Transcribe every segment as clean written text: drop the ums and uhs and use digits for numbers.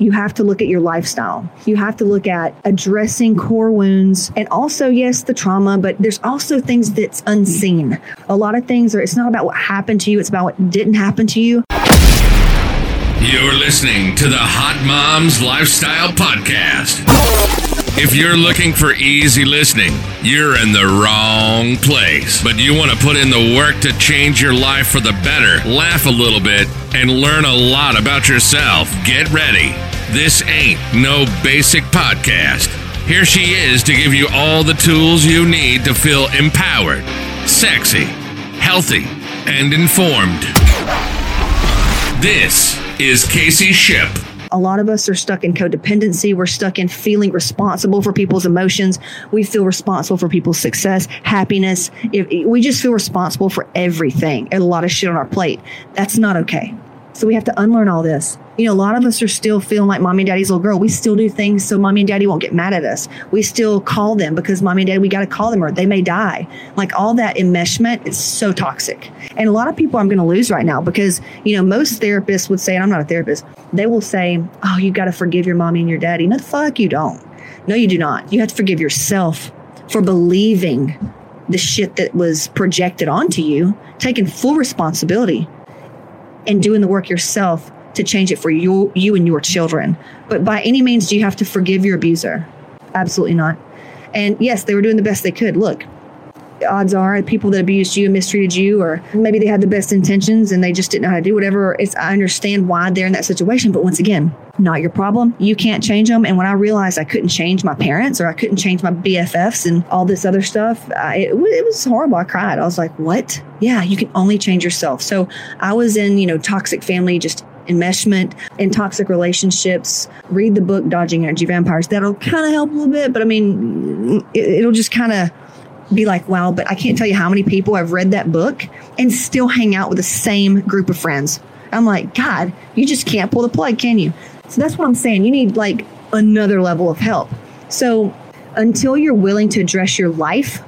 You have to look at your lifestyle. You have to look at addressing core wounds and also, yes, the trauma, but there's also things that's unseen. A lot of things are, it's not about what happened to you. It's about what didn't happen to you. You're listening to the Hot Moms Lifestyle Podcast. If you're looking for easy listening, you're in the wrong place. But you want to put in the work to change your life for the better, laugh a little bit, and learn a lot about yourself. Get ready. This ain't no basic podcast. Here she is to give you all the tools you need to feel empowered, sexy, healthy, and informed. This is Casey Shipp. A lot of us are stuck in codependency. We're stuck in feeling responsible for people's emotions. We feel responsible for people's success, happiness. We just feel responsible for everything and a lot of shit on our plate. That's not okay. So we have to unlearn all this. You know, a lot of us are still feeling like mommy and daddy's little girl. We still do things so mommy and daddy won't get mad at us. We still call them because mommy and daddy, we got to call them or they may die. Like all that enmeshment is so toxic. And a lot of people I'm going to lose right now because, you know, most therapists would say, and I'm not a therapist, they will say, oh, you got to forgive your mommy and your daddy. No, the fuck you don't. No, you do not. You have to forgive yourself for believing the shit that was projected onto you, taking full responsibility and doing the work yourself to change it for you and your children. But by any means, do you have to forgive your abuser? Absolutely not. And yes, they were doing the best they could. Look, the odds are people that abused you and mistreated you, or maybe they had the best intentions and they just didn't know how to do whatever. I understand why they're in that situation. But once again, not your problem. You can't change them. And when I realized I couldn't change my parents or I couldn't change my BFFs and all this other stuff, it was horrible. I cried. I was like, what? Yeah, you can only change yourself. So I was in, you know, toxic family, just enmeshment in toxic relationships. Read the book, Dodging Energy Vampires. That'll kind of help a little bit, but I mean, it'll just kind of be like, wow, but I can't tell you how many people have read that book and still hang out with the same group of friends. I'm like, God, you just can't pull the plug, can you? So that's what I'm saying. You need like another level of help. So until you're willing to address your life,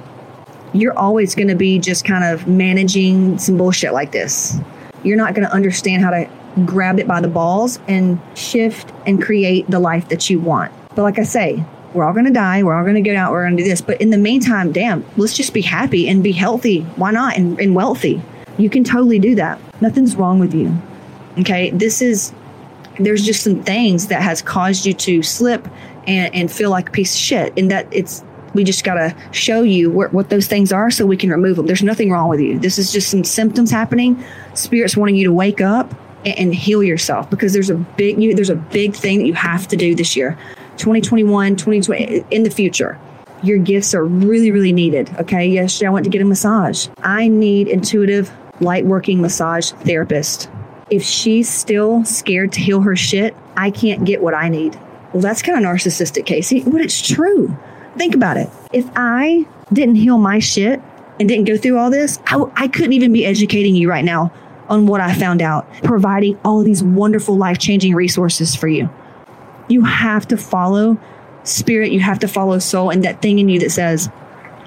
you're always going to be just kind of managing some bullshit like this. You're not going to understand how to grab it by the balls and shift and create the life that you want. But like I say, we're all going to die. We're all going to get out. We're going to do this. But in the meantime, damn, let's just be happy and be healthy. Why not? And wealthy. You can totally do that. Nothing's wrong with you. Okay. There's just some things that has caused you to slip and feel like a piece of shit. And that we just got to show you what those things are so we can remove them. There's nothing wrong with you. This is just some symptoms happening. Spirit's wanting you to wake up and heal yourself, because there's a big thing that you have to do this year, 2021, 2020, in the future. Your gifts are really, really needed. Okay. Yesterday I went to get a massage. I need intuitive light working massage therapist. If she's still scared to heal her shit, I can't get what I need. Well, that's kind of narcissistic, Casey, but it's true. Think about it. If I didn't heal my shit and didn't go through all this, I couldn't even be educating you right now on what I found out, providing all of these wonderful life-changing resources for you. You have to follow spirit. You have to follow soul and that thing in you that says,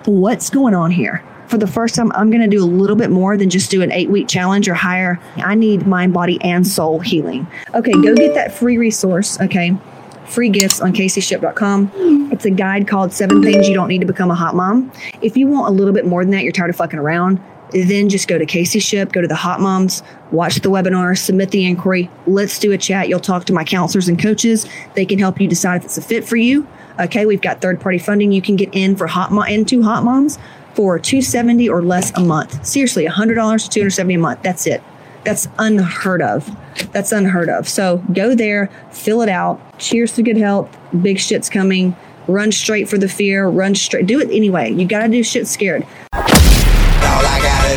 what's going on here? For the first time, I'm going to do a little bit more than just do an 8-week challenge or higher. I need mind, body, and soul healing. Okay, go get that free resource, okay? Free gifts on CaseyShipp.com. It's a guide called 7 Things You Don't Need to Become a Hot Mom. If you want a little bit more than that, you're tired of fucking around, then just go to Casey Shipp, go to the Hot Moms, watch the webinar, submit the inquiry. Let's do a chat. You'll talk to my counselors and coaches. They can help you decide if it's a fit for you. Okay, we've got third-party funding. You can get in for into Hot Moms for $270 or less a month. Seriously, $100 to $270 a month. That's it. That's unheard of. That's unheard of. So go there, fill it out. Cheers to good health. Big shit's coming. Run straight for the fear. Run straight. Do it anyway. You got to do shit scared. All I gotta